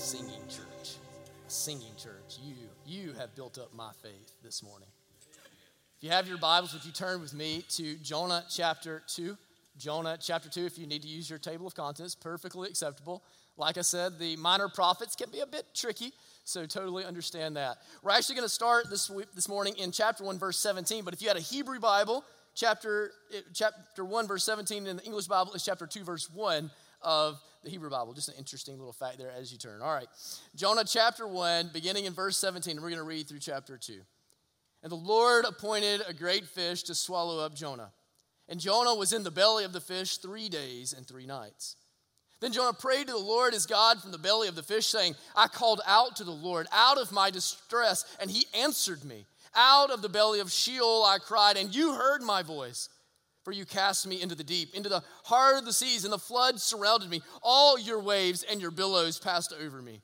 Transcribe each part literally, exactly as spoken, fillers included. singing church. A singing church. You, you have built up my faith this morning. If you have your Bibles, would you turn with me to Jonah chapter two? Jonah chapter two, if you need to use your table of contents, perfectly acceptable. Like I said, the minor prophets can be a bit tricky, so totally understand that. We're actually going to start this week, this morning in chapter one, verse seventeen, but if you had a Hebrew Bible, chapter chapter one, verse seventeen, in the English Bible is chapter two, verse one of the Hebrew Bible. Just an interesting little fact there as you turn. All right, Jonah chapter one, beginning in verse seventeen, and we're going to read through chapter two. And the Lord appointed a great fish to swallow up Jonah. And Jonah was in the belly of the fish three days and three nights. Then Jonah prayed to the Lord his God from the belly of the fish, saying, I called out to the Lord out of my distress, and he answered me. Out of the belly of Sheol I cried, and you heard my voice. For you cast me into the deep, into the heart of the seas, and the flood surrounded me. All your waves and your billows passed over me.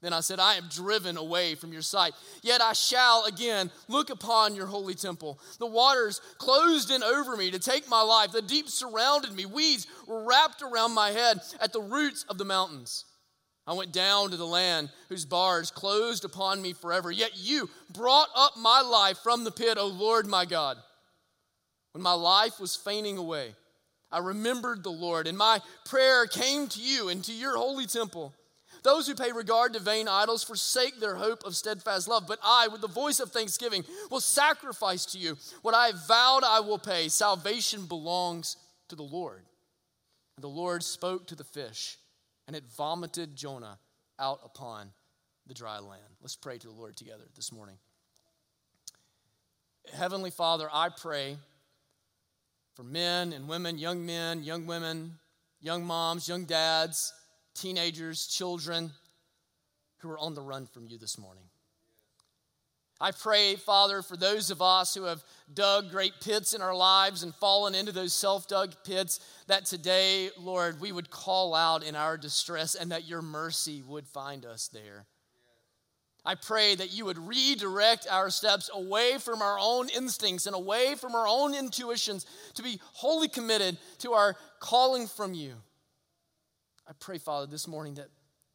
Then I said, I am driven away from your sight. Yet I shall again look upon your holy temple. The waters closed in over me to take my life. The deep surrounded me. Weeds were wrapped around my head at the roots of the mountains. I went down to the land whose bars closed upon me forever. Yet you brought up my life from the pit, O Lord my God. When my life was fainting away, I remembered the Lord, and my prayer came to you and to your holy temple. Those who pay regard to vain idols forsake their hope of steadfast love. But I, with the voice of thanksgiving, will sacrifice to you what I vowed I will pay. Salvation belongs to the Lord. And the Lord spoke to the fish, and it vomited Jonah out upon the dry land. Let's pray to the Lord together this morning. Heavenly Father, I pray for men and women, young men, young women, young moms, young dads, teenagers, children who are on the run from you this morning. I pray, Father, for those of us who have dug great pits in our lives and fallen into those self-dug pits, that today, Lord, we would call out in our distress and that your mercy would find us there. I pray that you would redirect our steps away from our own instincts and away from our own intuitions to be wholly committed to our calling from you. I pray, Father, this morning that,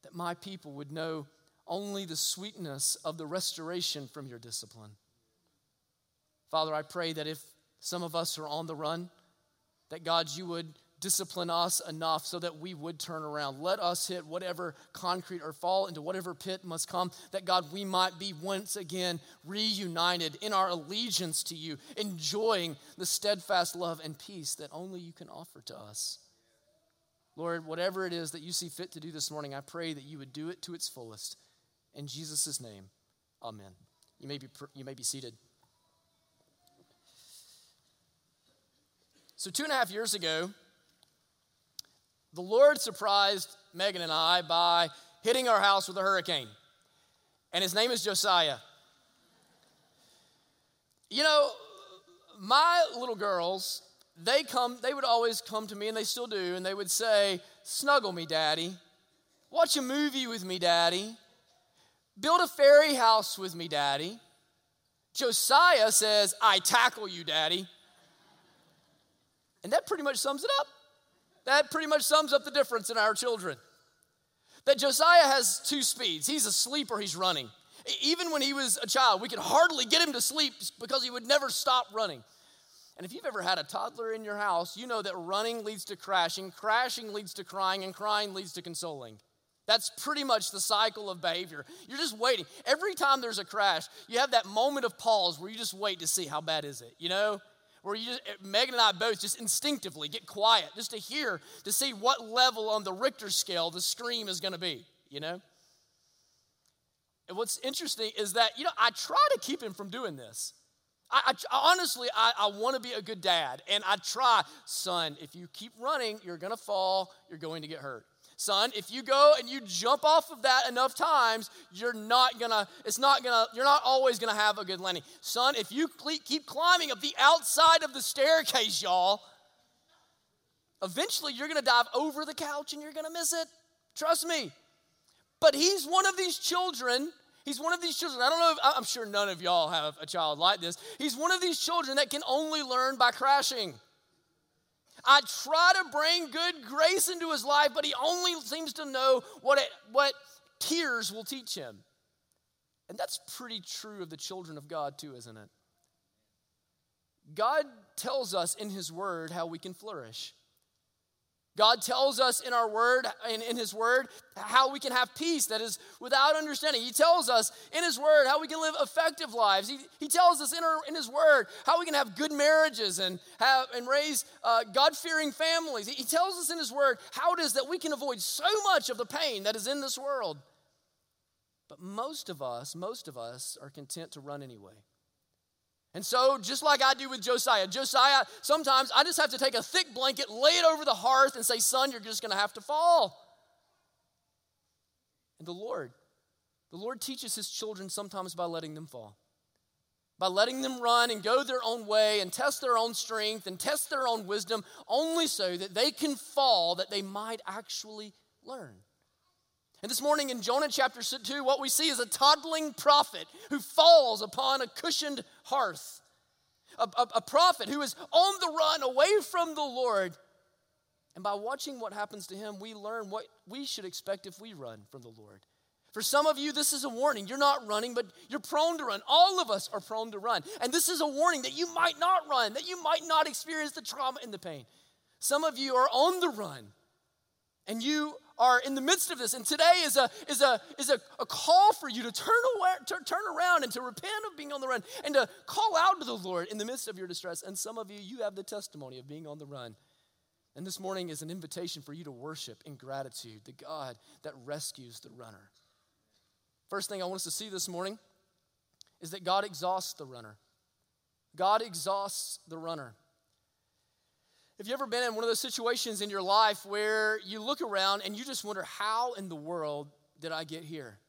that my people would know only the sweetness of the restoration from your discipline. Father, I pray that if some of us are on the run, that God, you would discipline us enough so that we would turn around. Let us hit whatever concrete or fall into whatever pit must come, that God, we might be once again reunited in our allegiance to you, enjoying the steadfast love and peace that only you can offer to us. Lord, whatever it is that you see fit to do this morning, I pray that you would do it to its fullest. In Jesus' name, amen. You may be, you may be seated. So two and a half years ago, the Lord surprised Megan and I by hitting our house with a hurricane. And his name is Josiah. You know, my little girls... They come. They would always come to me, and they still do, and they would say, snuggle me, Daddy. Watch a movie with me, Daddy. Build a fairy house with me, Daddy. Josiah says, I tackle you, Daddy. And that pretty much sums it up. That pretty much sums up the difference in our children. That Josiah has two speeds. He's asleep or he's running. Even when he was a child, we could hardly get him to sleep because he would never stop running. And if you've ever had a toddler in your house, you know that running leads to crashing, crashing leads to crying, and crying leads to consoling. That's pretty much the cycle of behavior. You're just waiting. Every time there's a crash, you have that moment of pause where you just wait to see how bad is it, you know? Where you just, Megan and I both just instinctively get quiet just to hear, to see what level on the Richter scale the scream is going to be, you know? And what's interesting is that, you know, I try to keep him from doing this. I, I, honestly, I, I want to be a good dad, and I try. Son, if you keep running, you're going to fall. You're going to get hurt. Son, if you go and you jump off of that enough times, you're not going to, it's not going to, you're not always going to have a good landing. Son, if you keep climbing up the outside of the staircase, y'all, eventually you're going to dive over the couch and you're going to miss it. Trust me. But he's one of these children He's one of these children, I don't know, if, I'm sure none of y'all have a child like this. He's one of these children that can only learn by crashing. I try to bring good grace into his life, but he only seems to know what it, what Tears will teach him. And that's pretty true of the children of God too, isn't it? God tells us in his word how we can flourish. God tells us in our word, in, in his word, how we can have peace that is without understanding. He tells us in his word how we can live effective lives. He, he tells us in, our, in his word how we can have good marriages and have and raise uh, God-fearing families. He, he tells us in his word how it is that we can avoid so much of the pain that is in this world. But most of us, most of us are content to run anyway. And so, just like I do with Josiah, Josiah, sometimes I just have to take a thick blanket, lay it over the hearth, and say, son, you're just going to have to fall. And the Lord, the Lord teaches his children sometimes by letting them fall, by letting them run and go their own way and test their own strength and test their own wisdom, only so that they can fall, that they might actually learn. And this morning in Jonah chapter two, what we see is a toddling prophet who falls upon a cushioned hearth. A, a, a prophet who is on the run away from the Lord. And by watching what happens to him, we learn what we should expect if we run from the Lord. For some of you, this is a warning. You're not running, but you're prone to run. All of us are prone to run. And this is a warning that you might not run, that you might not experience the trauma and the pain. Some of you are on the run, and you are in the midst of this, and today is a is a is a, a call for you to turn away, to turn around and to repent of being on the run and to call out to the Lord in the midst of your distress. And some of you, you have the testimony of being on the run. And this morning is an invitation for you to worship in gratitude the God that rescues the runner. First thing I want us to see this morning is that God exhausts the runner. God exhausts the runner. Have you ever been in one of those situations in your life where you look around and you just wonder, how in the world did I get here?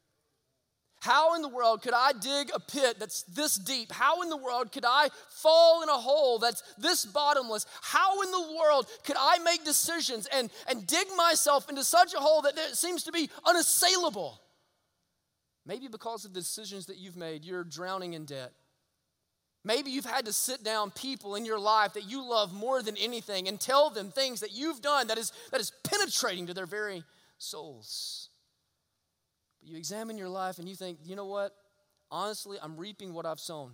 How in the world could I dig a pit that's this deep? How in the world could I fall in a hole that's this bottomless? How in the world could I make decisions and, and dig myself into such a hole that it seems to be unassailable? Maybe because of the decisions that you've made, you're drowning in debt. Maybe you've had to sit down people in your life that you love more than anything and tell them things that you've done that is, that is penetrating to their very souls. But you examine your life and you think, you know what? Honestly, I'm reaping what I've sown.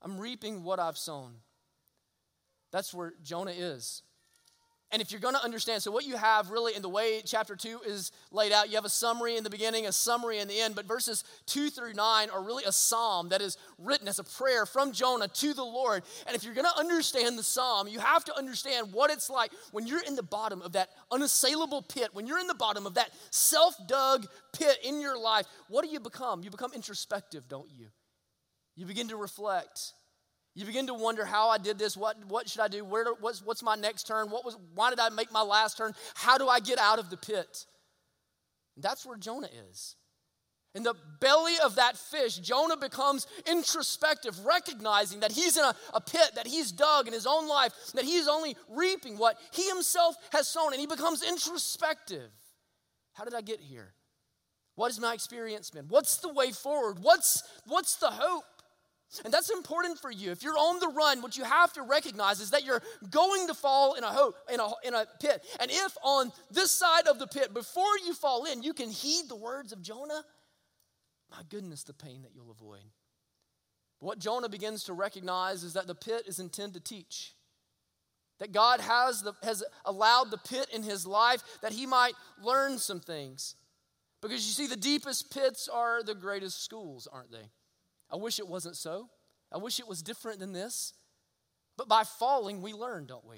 I'm reaping what I've sown. That's where Jonah is. And if you're going to understand, so what you have really in the way chapter two is laid out, you have a summary in the beginning, a summary in the end, but verses two through nine are really a psalm that is written as a prayer from Jonah to the Lord. And if you're going to understand the psalm, you have to understand what it's like when you're in the bottom of that unassailable pit, when you're in the bottom of that self-dug pit in your life. What do you become? You become introspective, don't you? You begin to reflect. You begin to wonder how I did this, what, what should I do, where do, what's, what's my next turn, what was, why did I make my last turn, how do I get out of the pit? And that's where Jonah is. In the belly of that fish, Jonah becomes introspective, recognizing that he's in a, a pit that he's dug in his own life, that he's only reaping what he himself has sown, and he becomes introspective. How did I get here? What has my experience been? What's the way forward? What's, what's the hope? And that's important for you. If you're on the run, what you have to recognize is that you're going to fall in a hope, in a, in a pit. And if on this side of the pit, before you fall in, you can heed the words of Jonah, my goodness, the pain that you'll avoid. What Jonah begins to recognize is that the pit is intended to teach. That God has, the, has allowed the pit in his life that he might learn some things. Because you see, the deepest pits are the greatest schools, aren't they? I wish it wasn't so. I wish it was different than this. But by falling, we learn, don't we?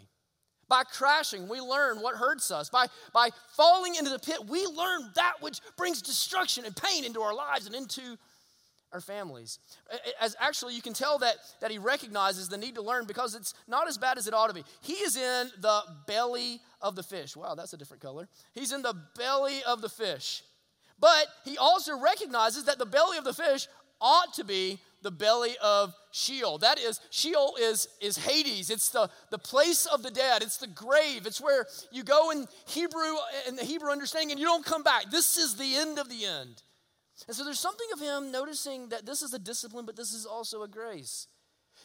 By crashing, we learn what hurts us. By, by falling into the pit, we learn that which brings destruction and pain into our lives and into our families. As actually, you can tell that, that he recognizes the need to learn because it's not as bad as it ought to be. He is in the belly of the fish. Wow, that's a different color. He's in the belly of the fish. But he also recognizes that the belly of the fish ought to be the belly of Sheol. That is, Sheol is, is Hades. It's the, the place of the dead. It's the grave. It's where you go in Hebrew, in the Hebrew understanding, and you don't come back. This is the end of the end. And so there's something of him noticing that this is a discipline, but this is also a grace.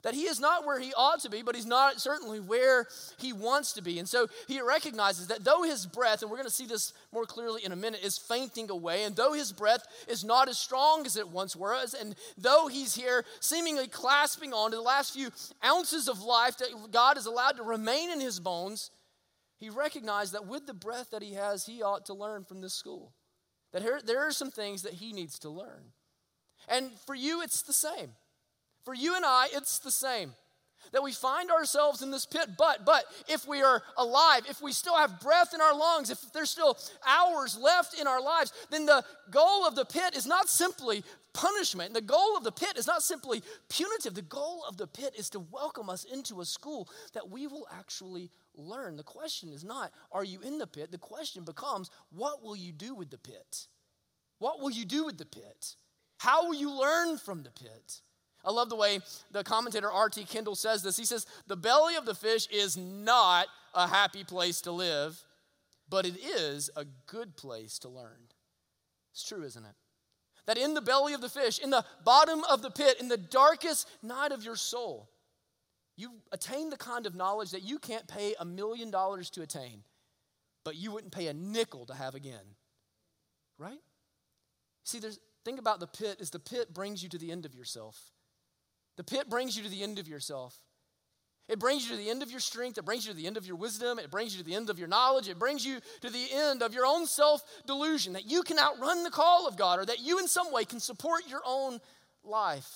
That he is not where he ought to be, but he's not certainly where he wants to be. And so he recognizes that though his breath, and we're going to see this more clearly in a minute, is fainting away, and though his breath is not as strong as it once was, and though he's here seemingly clasping on to the last few ounces of life that God has allowed to remain in his bones, he recognized that with the breath that he has, he ought to learn from this school. That here, there are some things that he needs to learn. And for you, it's the same. For you and I, it's the same, that we find ourselves in this pit, but but if we are alive, if we still have breath in our lungs, if there's still hours left in our lives, then the goal of the pit is not simply punishment. The goal of the pit is not simply punitive. The goal of the pit is to welcome us into a school that we will actually learn. The question is not, are you in the pit? The question becomes, what will you do with the pit? What will you do with the pit? How will you learn from the pit? I love the way the commentator R T Kendall says this. He says, the belly of the fish is not a happy place to live, but it is a good place to learn. It's true, isn't it? That in the belly of the fish, in the bottom of the pit, in the darkest night of your soul, you attain the kind of knowledge that you can't pay a million dollars to attain, but you wouldn't pay a nickel to have again, right? See, the thing about the pit is the pit brings you to the end of yourself. The pit brings you to the end of yourself. It brings you to the end of your strength. It brings you to the end of your wisdom. It brings you to the end of your knowledge. It brings you to the end of your own self-delusion, that you can outrun the call of God, or that you in some way can support your own life.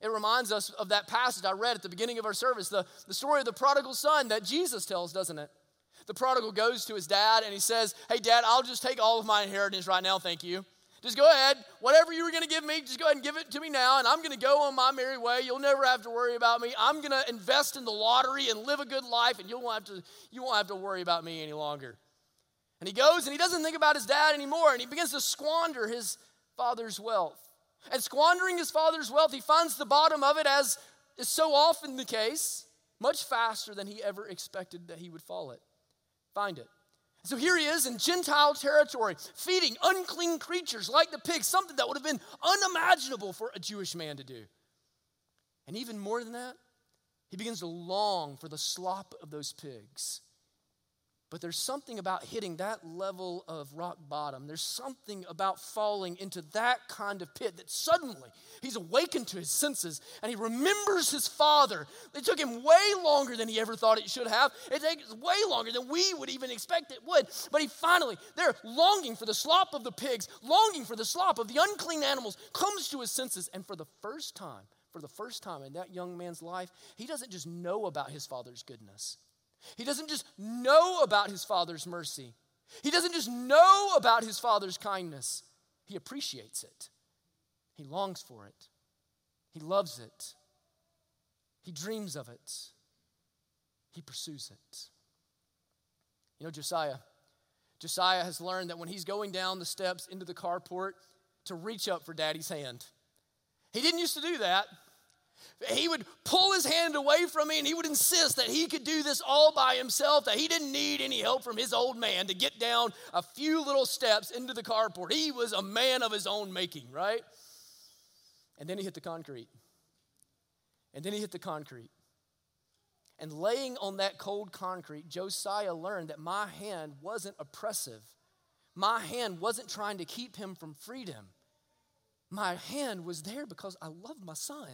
It reminds us of that passage I read at the beginning of our service, the, the story of the prodigal son that Jesus tells, doesn't it? The prodigal goes to his dad and he says, hey, Dad, I'll just take all of my inheritance right now, thank you. Just go ahead, whatever you were going to give me, just go ahead and give it to me now, and I'm going to go on my merry way. You'll never have to worry about me. I'm going to invest in the lottery and live a good life, and you won't have to, you won't have to worry about me any longer. And he goes, and he doesn't think about his dad anymore, and he begins to squander his father's wealth. And squandering his father's wealth, he finds the bottom of it, as is so often the case, much faster than he ever expected that he would fall it, find it. So here he is in Gentile territory, feeding unclean creatures like the pigs, something that would have been unimaginable for a Jewish man to do. And even more than that, he begins to long for the slop of those pigs. But there's something about hitting that level of rock bottom. There's something about falling into that kind of pit that suddenly he's awakened to his senses and he remembers his father. It took him way longer than he ever thought it should have. It takes way longer than we would even expect it would. But he finally, there, longing for the slop of the pigs, longing for the slop of the unclean animals, comes to his senses. And for the first time, for the first time in that young man's life, he doesn't just know about his father's goodness. He doesn't just know about his father's mercy. He doesn't just know about his father's kindness. He appreciates it. He longs for it. He loves it. He dreams of it. He pursues it. You know, Josiah, Josiah has learned that when he's going down the steps into the carport to reach up for daddy's hand. He didn't used to do that. He would pull his hand away from me and he would insist that he could do this all by himself, that he didn't need any help from his old man to get down a few little steps into the carport. He was a man of his own making, right? And then he hit the concrete. And then he hit the concrete. And laying on that cold concrete, Josiah learned that my hand wasn't oppressive. My hand wasn't trying to keep him from freedom. My hand was there because I love my son.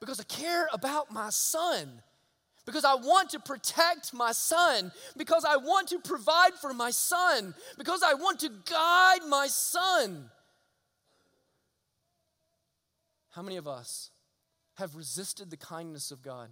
Because I care about my son, because I want to protect my son, because I want to provide for my son, because I want to guide my son. How many of us have resisted the kindness of God?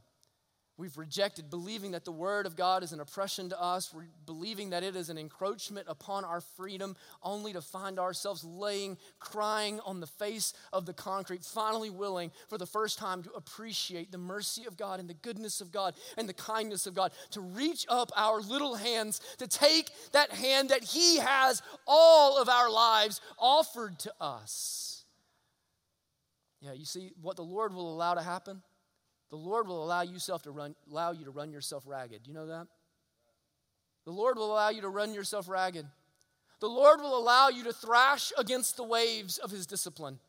We've rejected, believing that the word of God is an oppression to us. We're believing that it is an encroachment upon our freedom, only to find ourselves laying, crying on the face of the concrete, finally willing for the first time to appreciate the mercy of God and the goodness of God and the kindness of God, to reach up our little hands, to take that hand that he has all of our lives offered to us. Yeah, you see what the Lord will allow to happen? The Lord will allow yourself to run, allow you to run yourself ragged. You know that? The Lord will allow you to run yourself ragged. The Lord will allow you to thrash against the waves of his discipline.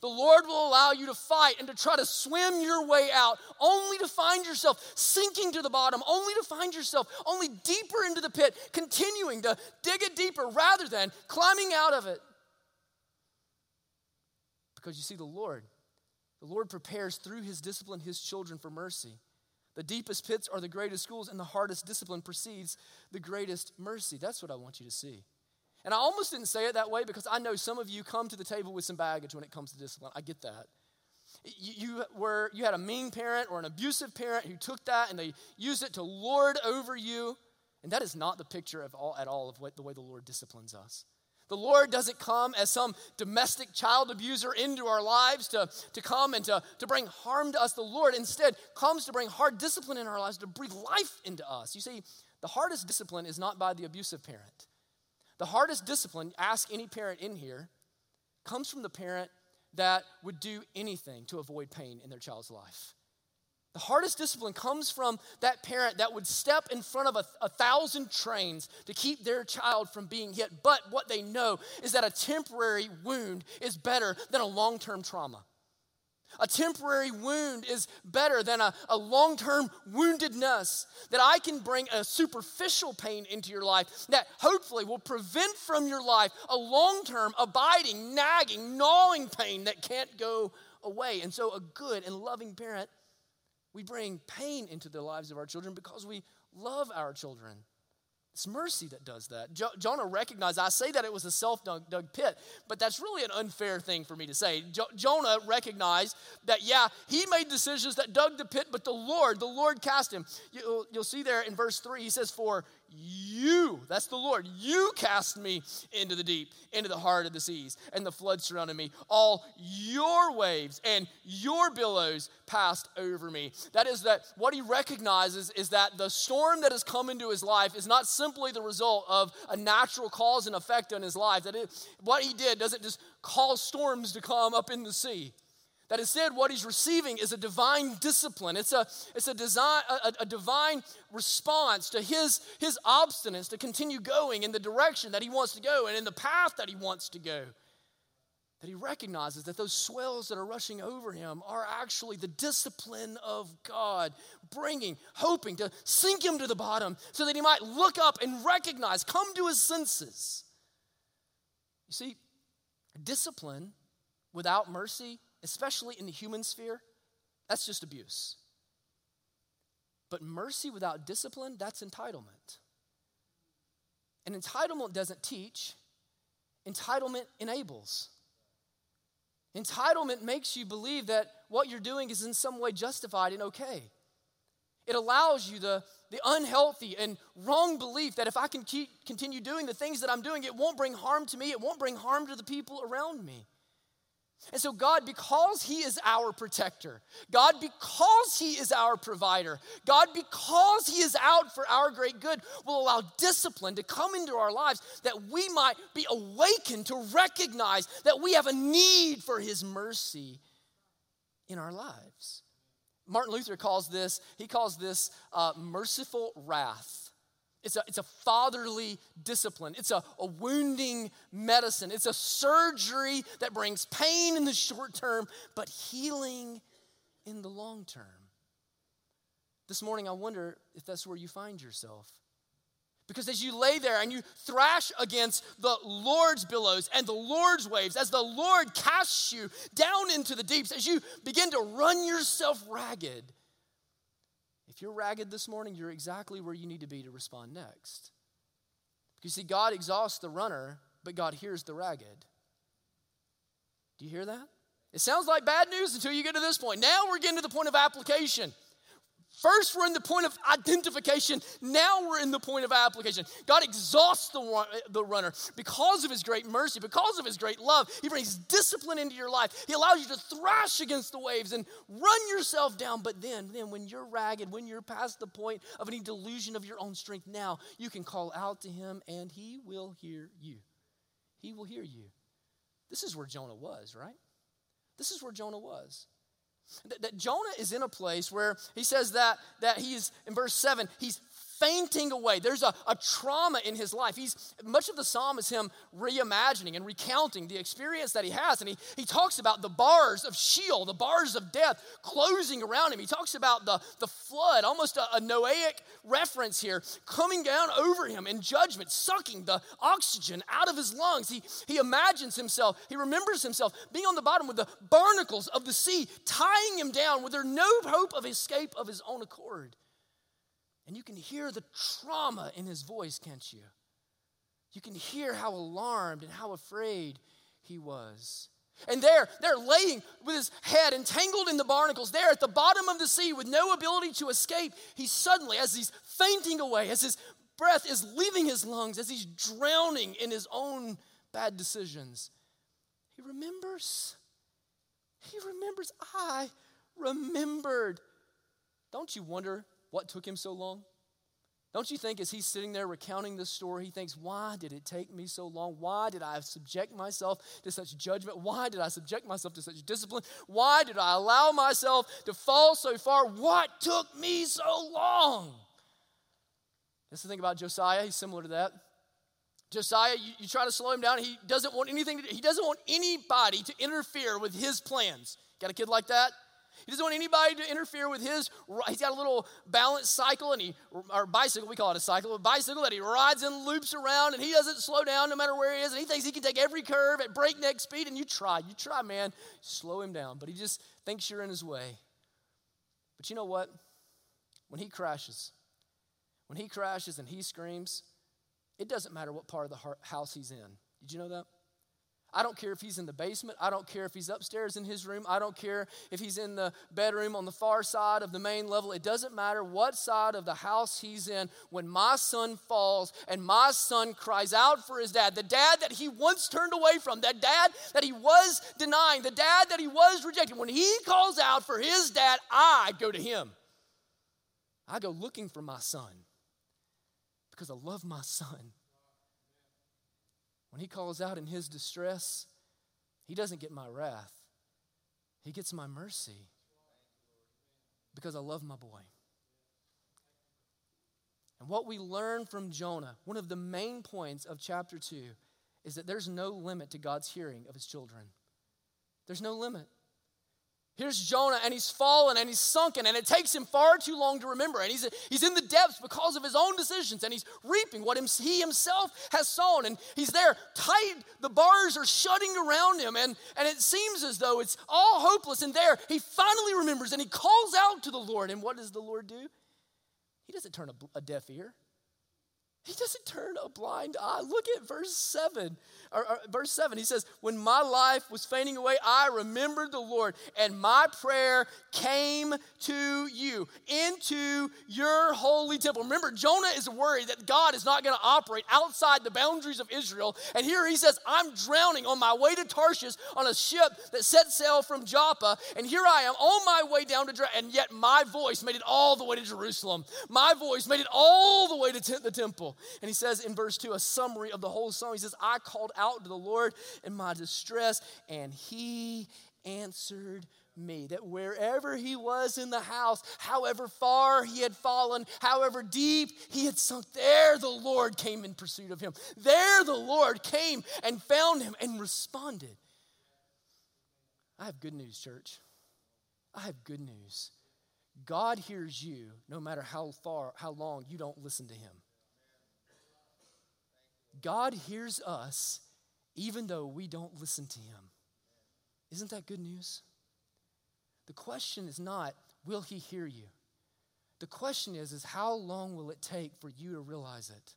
The Lord will allow you to fight and to try to swim your way out, only to find yourself sinking to the bottom, only to find yourself only deeper into the pit, continuing to dig it deeper rather than climbing out of it. Because you see, the Lord, the Lord prepares through his discipline his children for mercy. The deepest pits are the greatest schools, and the hardest discipline precedes the greatest mercy. That's what I want you to see. And I almost didn't say it that way because I know some of you come to the table with some baggage when it comes to discipline. I get that. You were you had a mean parent or an abusive parent who took that and they used it to lord over you. And that is not the picture of all, at all of what, the way the Lord disciplines us. The Lord doesn't come as some domestic child abuser into our lives to, to come and to, to bring harm to us. The Lord instead comes to bring hard discipline in our lives, to breathe life into us. You see, the hardest discipline is not by the abusive parent. The hardest discipline, ask any parent in here, comes from the parent that would do anything to avoid pain in their child's life. The hardest discipline comes from that parent that would step in front of a, a thousand trains to keep their child from being hit. But what they know is that a temporary wound is better than a long-term trauma. A temporary wound is better than a, a long-term woundedness, that I can bring a superficial pain into your life that hopefully will prevent from your life a long-term, abiding, nagging, gnawing pain that can't go away. And so a good and loving parent, we bring pain into the lives of our children because we love our children. It's mercy that does that. Jo- Jonah recognized, I say that it was a self-dug dug pit, but that's really an unfair thing for me to say. Jo- Jonah recognized that, yeah, he made decisions that dug the pit, but the Lord, the Lord cast him. You'll, you'll see there in verse three, he says, for you, that's the Lord, you cast me into the deep, into the heart of the seas, and the flood surrounded me. All your waves and your billows passed over me. That is that what he recognizes is that the storm that has come into his life is not simply the result of a natural cause and effect on his life. That it, what he did doesn't just cause storms to come up in the sea. That instead what he's receiving is a divine discipline. It's a, it's a, design, a, a divine response to his, his obstinance to continue going in the direction that he wants to go and in the path that he wants to go. That he recognizes that those swells that are rushing over him are actually the discipline of God, bringing, hoping to sink him to the bottom so that he might look up and recognize, come to his senses. You see, discipline without mercy, especially in the human sphere, that's just abuse. But mercy without discipline, that's entitlement. And entitlement doesn't teach. Entitlement enables. Entitlement makes you believe that what you're doing is in some way justified and okay. It allows you the, the unhealthy and wrong belief that if I can keep continue doing the things that I'm doing, it won't bring harm to me, it won't bring harm to the people around me. And so God, because he is our protector, God, because he is our provider, God, because he is out for our great good, will allow discipline to come into our lives that we might be awakened to recognize that we have a need for his mercy in our lives. Martin Luther calls this, he calls this uh, merciful wrath. It's a, it's a fatherly discipline. It's a, a wounding medicine. It's a surgery that brings pain in the short term, but healing in the long term. This morning, I wonder if that's where you find yourself. Because as you lay there and you thrash against the Lord's billows and the Lord's waves, as the Lord casts you down into the deeps, as you begin to run yourself ragged, if you're ragged this morning, you're exactly where you need to be to respond next. Because you see, God exhausts the runner, but God hears the ragged. Do you hear that? It sounds like bad news until you get to this point. Now we're getting to the point of application. First, we're in the point of identification. Now we're in the point of application. God exhausts the, the runner because of his great mercy, because of his great love. He brings discipline into your life. He allows you to thrash against the waves and run yourself down. But then, then when you're ragged, when you're past the point of any delusion of your own strength, now you can call out to him and he will hear you. He will hear you. This is where Jonah was, right? This is where Jonah was. That Jonah is in a place where he says that, that he's, in verse seven, he's fainting away. There's a, a trauma in his life. He's much of the psalm is him reimagining and recounting the experience that he has. And he, he talks about the bars of Sheol, the bars of death closing around him. He talks about the, the flood, almost a, a Noahic reference here, coming down over him in judgment, sucking the oxygen out of his lungs. He, he imagines himself, he remembers himself being on the bottom with the barnacles of the sea, tying him down where there's no hope of escape of his own accord. And you can hear the trauma in his voice, can't you? You can hear how alarmed and how afraid he was. And there, there laying with his head entangled in the barnacles, there at the bottom of the sea with no ability to escape, he suddenly, as he's fainting away, as his breath is leaving his lungs, as he's drowning in his own bad decisions, he remembers. He remembers. I remembered. Don't you wonder what took him so long? Don't you think as he's sitting there recounting this story, he thinks, why did it take me so long? Why did I subject myself to such judgment? Why did I subject myself to such discipline? Why did I allow myself to fall so far? What took me so long? That's the thing about Josiah. He's similar to that. Josiah, you, you try to slow him down. He doesn't want anything to do. He doesn't want anybody to interfere with his plans. Got a kid like that? He doesn't want anybody to interfere with his, he's got a little balance cycle, and he or bicycle, we call it a cycle, a bicycle that he rides in loops around, and he doesn't slow down no matter where he is, and he thinks he can take every curve at breakneck speed, and you try, you try, man, slow him down, but he just thinks you're in his way. But you know what? When he crashes, when he crashes and he screams, it doesn't matter what part of the house he's in. Did you know that? I don't care if he's in the basement. I don't care if he's upstairs in his room. I don't care if he's in the bedroom on the far side of the main level. It doesn't matter what side of the house he's in. When my son falls and my son cries out for his dad, the dad that he once turned away from, the dad that he was denying, the dad that he was rejecting, when he calls out for his dad, I go to him. I go looking for my son because I love my son. When he calls out in his distress, he doesn't get my wrath. He gets my mercy because I love my boy. And what we learn from Jonah, one of the main points of chapter two, is that there's no limit to God's hearing of his children. There's no limit. Here's Jonah, and he's fallen, and he's sunken, and it takes him far too long to remember. And he's, he's in the depths because of his own decisions, and he's reaping what him, he himself has sown. And he's there, tight, the bars are shutting around him, and, and it seems as though it's all hopeless. And there, he finally remembers, and he calls out to the Lord. And what does the Lord do? He doesn't turn a, a deaf ear. He doesn't turn a blind eye. Look at verse seven. Or, or, verse seven, he says, when my life was fainting away, I remembered the Lord, and my prayer came to you into your holy temple. Remember, Jonah is worried that God is not going to operate outside the boundaries of Israel. And here he says, I'm drowning on my way to Tarshish on a ship that set sail from Joppa. And here I am on my way down to drown. And yet my voice made it all the way to Jerusalem. My voice made it all the way to t- the temple. And he says in verse two, a summary of the whole song. He says, I called out to the Lord in my distress, and he answered me. That wherever he was in the house, however far he had fallen, however deep he had sunk, there the Lord came in pursuit of him. There the Lord came and found him and responded. I have good news, church. I have good news. God hears you no matter how far, how long you don't listen to him. God hears us even though we don't listen to him. Isn't that good news? The question is not, will he hear you? The question is, is how long will it take for you to realize it?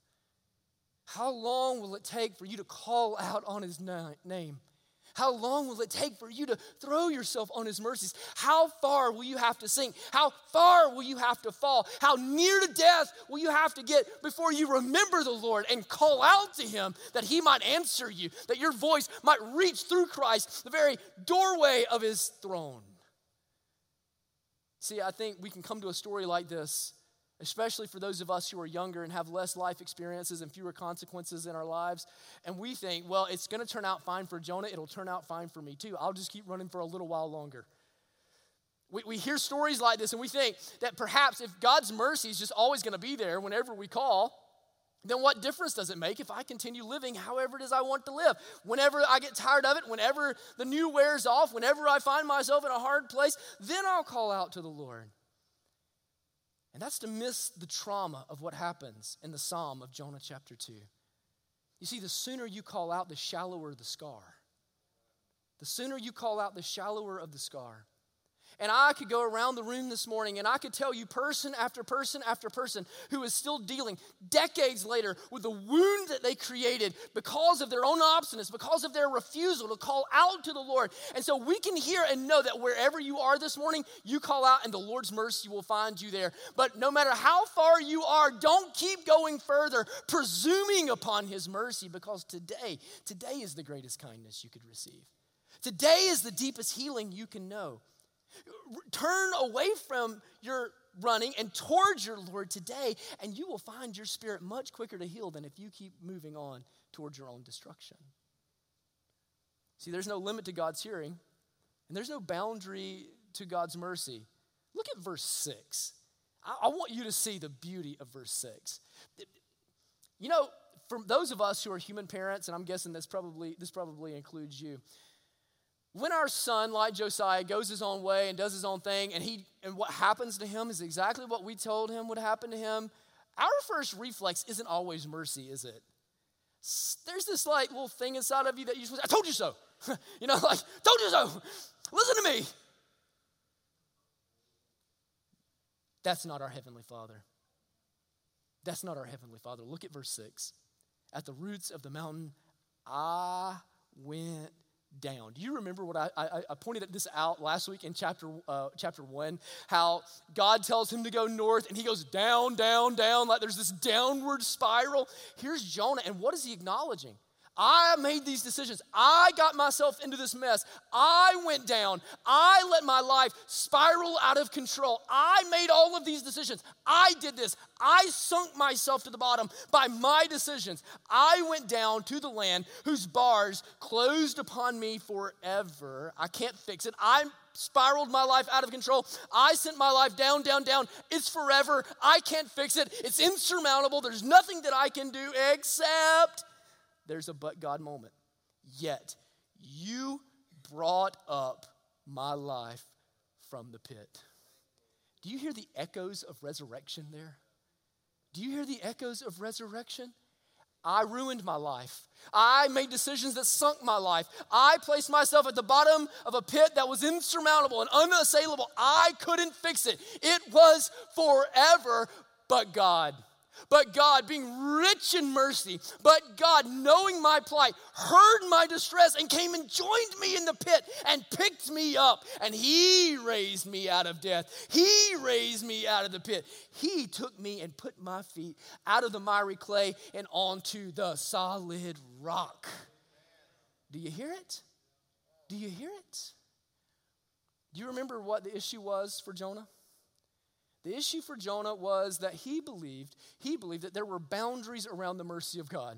How long will it take for you to call out on his na- name? How long will it take for you to throw yourself on his mercies? How far will you have to sink? How far will you have to fall? How near to death will you have to get before you remember the Lord and call out to him that he might answer you, that your voice might reach through Christ, the very doorway of his throne? See, I think we can come to a story like this, especially for those of us who are younger and have less life experiences and fewer consequences in our lives. And we think, well, it's going to turn out fine for Jonah. It'll turn out fine for me too. I'll just keep running for a little while longer. We, we hear stories like this and we think that perhaps if God's mercy is just always going to be there whenever we call, then what difference does it make if I continue living however it is I want to live? Whenever I get tired of it, whenever the new wears off, whenever I find myself in a hard place, then I'll call out to the Lord. And that's to miss the trauma of what happens in the Psalm of Jonah chapter two. You see, the sooner you call out, the shallower the scar. The sooner you call out, the shallower of the scar. And I could go around the room this morning and I could tell you person after person after person who is still dealing decades later with the wound that they created because of their own obstinance, because of their refusal to call out to the Lord. And so we can hear and know that wherever you are this morning, you call out and the Lord's mercy will find you there. But no matter how far you are, don't keep going further, presuming upon his mercy, because today, today is the greatest kindness you could receive. Today is the deepest healing you can know. Turn away from your running and towards your Lord today, and you will find your spirit much quicker to heal than if you keep moving on towards your own destruction. See, there's no limit to God's hearing, and there's no boundary to God's mercy. Look at verse six. I, I want you to see the beauty of verse six. You know, for those of us who are human parents, and I'm guessing this probably this probably includes you, when our son, like Josiah, goes his own way and does his own thing, and he and what happens to him is exactly what we told him would happen to him, our first reflex isn't always mercy, is it? There's this like little thing inside of you that you just, I told you so. You know, like, told you so. Listen to me. That's not our Heavenly Father. That's not our Heavenly Father. Look at verse six. At the roots of the mountain, I went down. Do you remember what I, I, I pointed this out last week in chapter uh, chapter one, how God tells him to go north and he goes down, down, down, like there's this downward spiral. Here's Jonah, and what is he acknowledging? I made these decisions. I got myself into this mess. I went down. I let my life spiral out of control. I made all of these decisions. I did this. I sunk myself to the bottom by my decisions. I went down to the land whose bars closed upon me forever. I can't fix it. I spiraled my life out of control. I sent my life down, down, down. It's forever. I can't fix it. It's insurmountable. There's nothing that I can do except... There's a but God moment. Yet you brought up my life from the pit. Do you hear the echoes of resurrection there? Do you hear the echoes of resurrection? I ruined my life. I made decisions that sunk my life. I placed myself at the bottom of a pit that was insurmountable and unassailable. I couldn't fix it. It was forever but God. But God, being rich in mercy, but God, knowing my plight, heard my distress and came and joined me in the pit and picked me up. And he raised me out of death. He raised me out of the pit. He took me and put my feet out of the miry clay and onto the solid rock. Do you hear it? Do you hear it? Do you remember what the issue was for Jonah? The issue for Jonah was that he believed, he believed that there were boundaries around the mercy of God.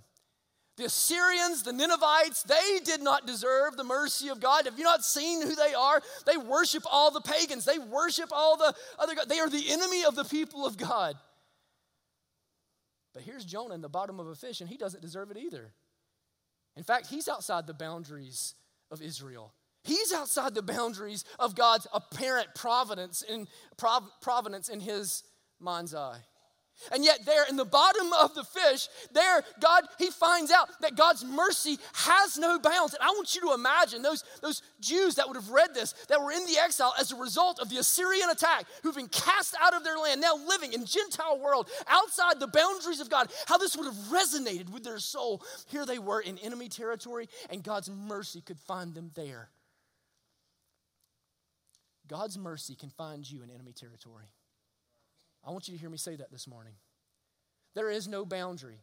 The Assyrians, the Ninevites, they did not deserve the mercy of God. Have you not seen who they are? They worship all the pagans. They worship all the other gods. They are the enemy of the people of God. But here's Jonah in the bottom of a fish, and he doesn't deserve it either. In fact, he's outside the boundaries of Israel. He's outside the boundaries of God's apparent providence in, prov- providence in his mind's eye. And yet there in the bottom of the fish, there God, he finds out that God's mercy has no bounds. And I want you to imagine those, those Jews that would have read this, that were in the exile as a result of the Assyrian attack, who've been cast out of their land, now living in Gentile world, outside the boundaries of God, how this would have resonated with their soul. Here they were in enemy territory, and God's mercy could find them there. God's mercy can find you in enemy territory. I want you to hear me say that this morning. There is no boundary.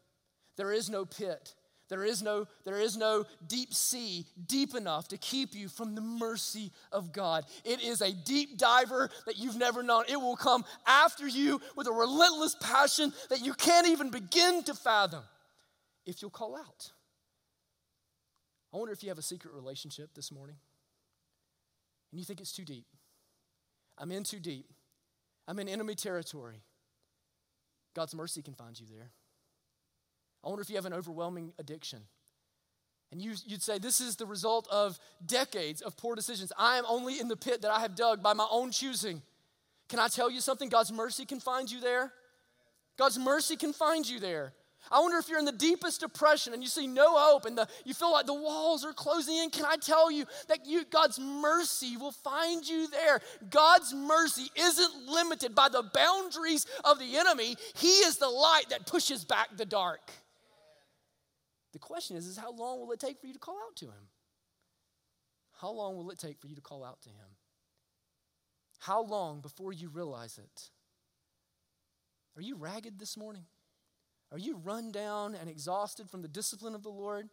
There is no pit. There is no, there is no deep sea deep enough to keep you from the mercy of God. It is a deep diver that you've never known. It will come after you with a relentless passion that you can't even begin to fathom if you'll call out. I wonder if you have a secret relationship this morning and you think it's too deep. I'm in too deep. I'm in enemy territory. God's mercy can find you there. I wonder if you have an overwhelming addiction. And you, you'd say, this is the result of decades of poor decisions. I am only in the pit that I have dug by my own choosing. Can I tell you something? God's mercy can find you there. God's mercy can find you there. I wonder if you're in the deepest depression and you see no hope and the, you feel like the walls are closing in. Can I tell you that you, God's mercy will find you there? God's mercy isn't limited by the boundaries of the enemy. He is the light that pushes back the dark. The question is, is how long will it take for you to call out to him? How long will it take for you to call out to him? How long before you realize it? Are you ragged this morning? Are you run down and exhausted from the discipline of the Lord?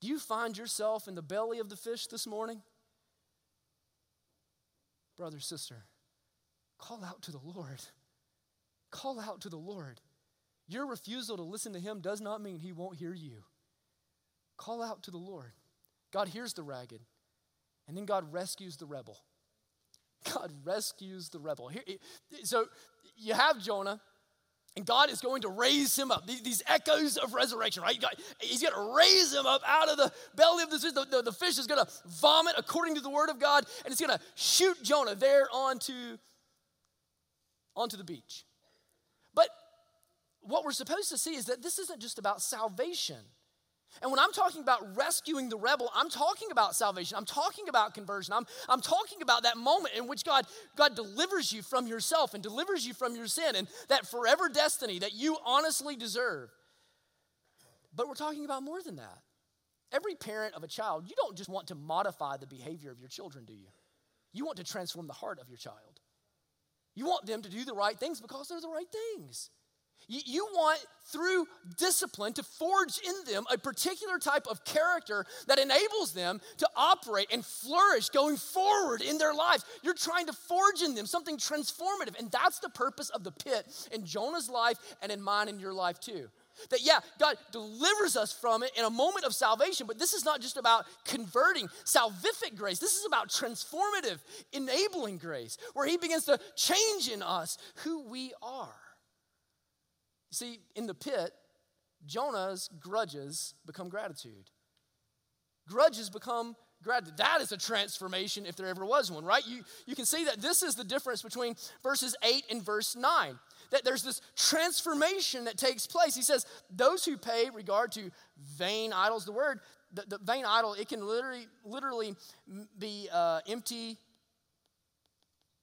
Do you find yourself in the belly of the fish this morning? Brother, sister, call out to the Lord. Call out to the Lord. Your refusal to listen to him does not mean he won't hear you. Call out to the Lord. God hears the ragged, and then God rescues the rebel. God rescues the rebel. Here, so you have Jonah, and God is going to raise him up. These echoes of resurrection, right? He's going to raise him up out of the belly of the fish. The, the, the fish is going to vomit according to the word of God, and it's going to shoot Jonah there onto, onto the beach. But what we're supposed to see is that this isn't just about salvation. And when I'm talking about rescuing the rebel, I'm talking about salvation. I'm talking about conversion. I'm, I'm talking about that moment in which God, God delivers you from yourself and delivers you from your sin and that forever destiny that you honestly deserve. But we're talking about more than that. Every parent of a child, you don't just want to modify the behavior of your children, do you? You want to transform the heart of your child. You want them to do the right things because they're the right things. You want, through discipline, to forge in them a particular type of character that enables them to operate and flourish going forward in their lives. You're trying to forge in them something transformative, and that's the purpose of the pit in Jonah's life and in mine and your life too. That, yeah, God delivers us from it in a moment of salvation, but this is not just about converting, salvific grace. This is about transformative, enabling grace, where he begins to change in us who we are. See, in the pit, Jonah's grudges become gratitude. Grudges become gratitude. That is a transformation if there ever was one, right? You, you can see that this is the difference between verses eight and verse nine, that there's this transformation that takes place. He says, those who pay regard to vain idols, the word, the, the vain idol, it can literally, literally be uh, empty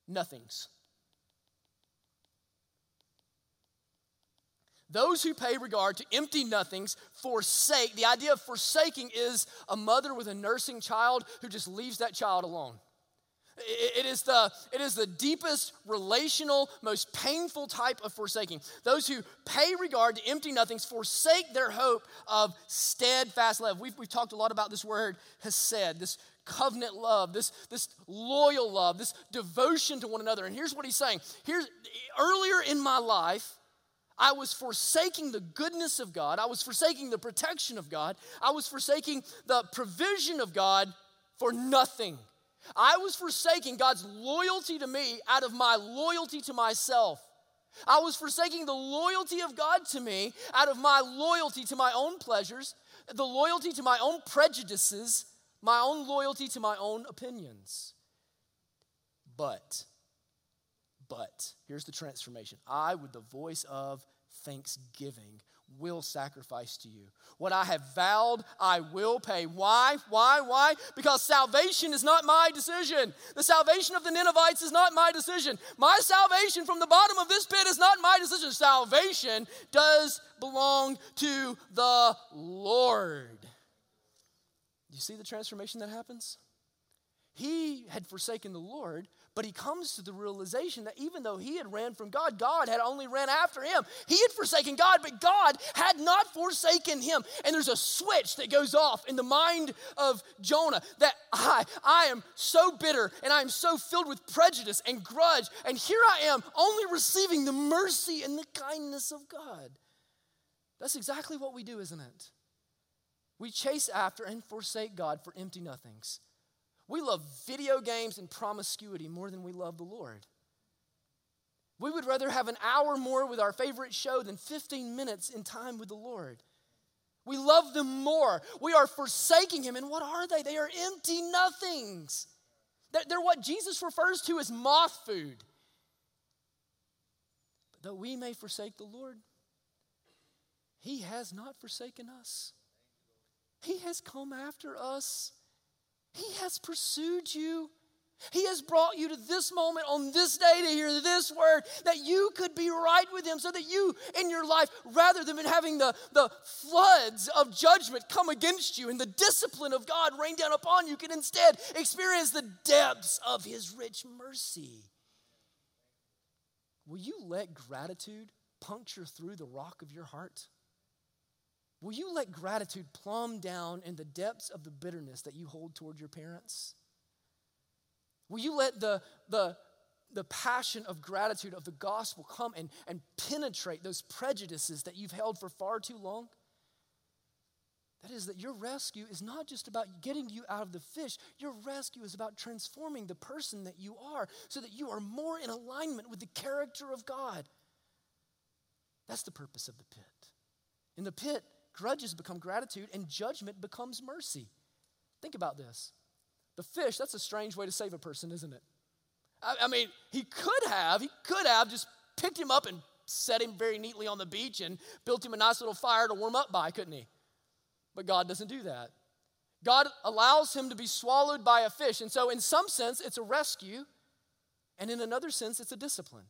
nothings. Those who pay regard to empty nothings forsake. The idea of forsaking is a mother with a nursing child who just leaves that child alone. It is the, it is the deepest, relational, most painful type of forsaking. Those who pay regard to empty nothings forsake their hope of steadfast love. We've, we've talked a lot about this word, hesed, this covenant love, this, this loyal love, this devotion to one another. And here's what he's saying. Here's, earlier in my life, I was forsaking the goodness of God. I was forsaking the protection of God. I was forsaking the provision of God for nothing. I was forsaking God's loyalty to me out of my loyalty to myself. I was forsaking the loyalty of God to me out of my loyalty to my own pleasures, the loyalty to my own prejudices, my own loyalty to my own opinions. But, but, here's the transformation. I, with the voice of thanksgiving, will sacrifice to you. What I have vowed, I will pay. Why? Why? Why? Because salvation is not my decision. The salvation of the Ninevites is not my decision. My salvation from the bottom of this pit is not my decision. Salvation does belong to the Lord. You see the transformation that happens? He had forsaken the Lord, but he comes to the realization that even though he had ran from God, God had only ran after him. He had forsaken God, but God had not forsaken him. And there's a switch that goes off in the mind of Jonah that I, I am so bitter and I am so filled with prejudice and grudge. And here I am only receiving the mercy and the kindness of God. That's exactly what we do, isn't it? We chase after and forsake God for empty nothings. We love video games and promiscuity more than we love the Lord. We would rather have an hour more with our favorite show than fifteen minutes in time with the Lord. We love them more. We are forsaking him. And what are they? They are empty nothings. They're what Jesus refers to as moth food. But though we may forsake the Lord, he has not forsaken us. He has come after us. He has pursued you. He has brought you to this moment on this day to hear this word, that you could be right with him, so that you in your life, rather than having the, the floods of judgment come against you and the discipline of God rain down upon you, can instead experience the depths of his rich mercy. Will you let gratitude puncture through the rock of your heart? Will you let gratitude plumb down in the depths of the bitterness that you hold toward your parents? Will you let the, the, the passion of gratitude of the gospel come and, and penetrate those prejudices that you've held for far too long? That is, that your rescue is not just about getting you out of the fish. Your rescue is about transforming the person that you are, so that you are more in alignment with the character of God. That's the purpose of the pit. In the pit, grudges become gratitude and judgment becomes mercy. Think about this. The fish, that's a strange way to save a person, isn't it? I, I mean, he could have, he could have just picked him up and set him very neatly on the beach and built him a nice little fire to warm up by, couldn't he? But God doesn't do that. God allows him to be swallowed by a fish. And so in some sense, it's a rescue. And in another sense, it's a discipline.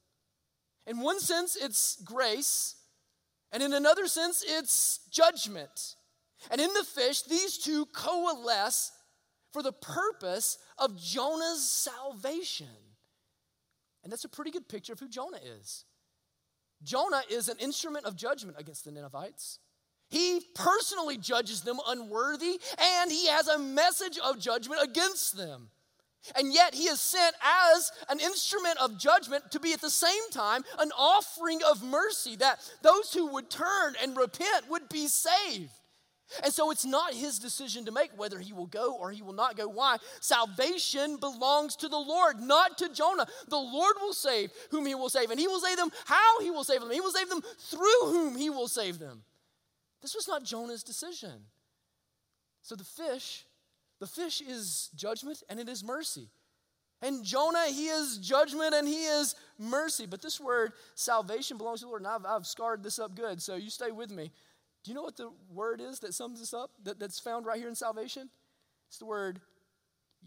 In one sense, it's grace. And in another sense, it's judgment. And in the fish, these two coalesce for the purpose of Jonah's salvation. And that's a pretty good picture of who Jonah is. Jonah is an instrument of judgment against the Ninevites. He personally judges them unworthy, and he has a message of judgment against them. And yet he is sent as an instrument of judgment to be at the same time an offering of mercy, that those who would turn and repent would be saved. And so it's not his decision to make whether he will go or he will not go. Why? Salvation belongs to the Lord, not to Jonah. The Lord will save whom he will save, and he will save them how he will save them. He will save them through whom he will save them. This was not Jonah's decision. So the fish, the fish is judgment and it is mercy. And Jonah, he is judgment and he is mercy. But this word, salvation, belongs to the Lord. And I've, I've scarred this up good, so you stay with me. Do you know what the word is that sums this up, that, that's found right here in salvation? It's the word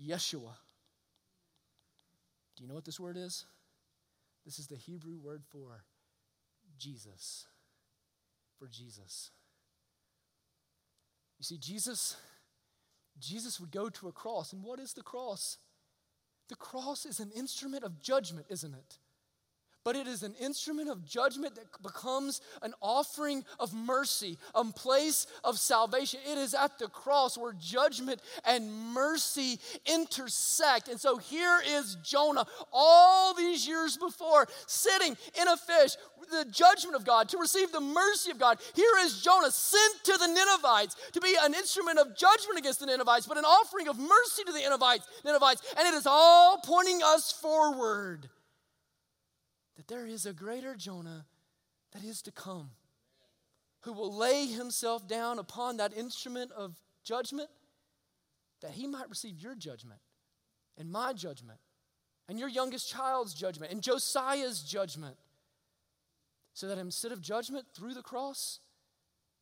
Yeshua. Do you know what this word is? This is the Hebrew word for Jesus. For Jesus. You see, Jesus, Jesus would go to a cross. And what is the cross? The cross is an instrument of judgment, isn't it? But it is an instrument of judgment that becomes an offering of mercy, a place of salvation. It is at the cross where judgment and mercy intersect. And so here is Jonah, all these years before, sitting in a fish, the judgment of God, to receive the mercy of God. Here is Jonah, sent to the Ninevites to be an instrument of judgment against the Ninevites, but an offering of mercy to the Ninevites. Ninevites. And it is all pointing us forward, that there is a greater Jonah that is to come, who will lay himself down upon that instrument of judgment, that he might receive your judgment and my judgment and your youngest child's judgment and Josiah's judgment, so that instead of judgment through the cross,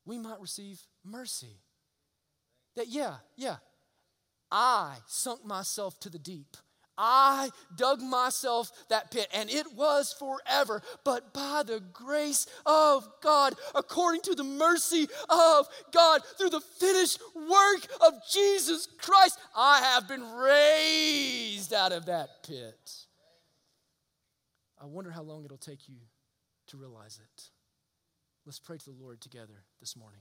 we might receive mercy. That, yeah, yeah, I sunk myself to the deep. I dug myself that pit, and it was forever. But by the grace of God, according to the mercy of God, through the finished work of Jesus Christ, I have been raised out of that pit. I wonder how long it'll take you to realize it. Let's pray to the Lord together this morning.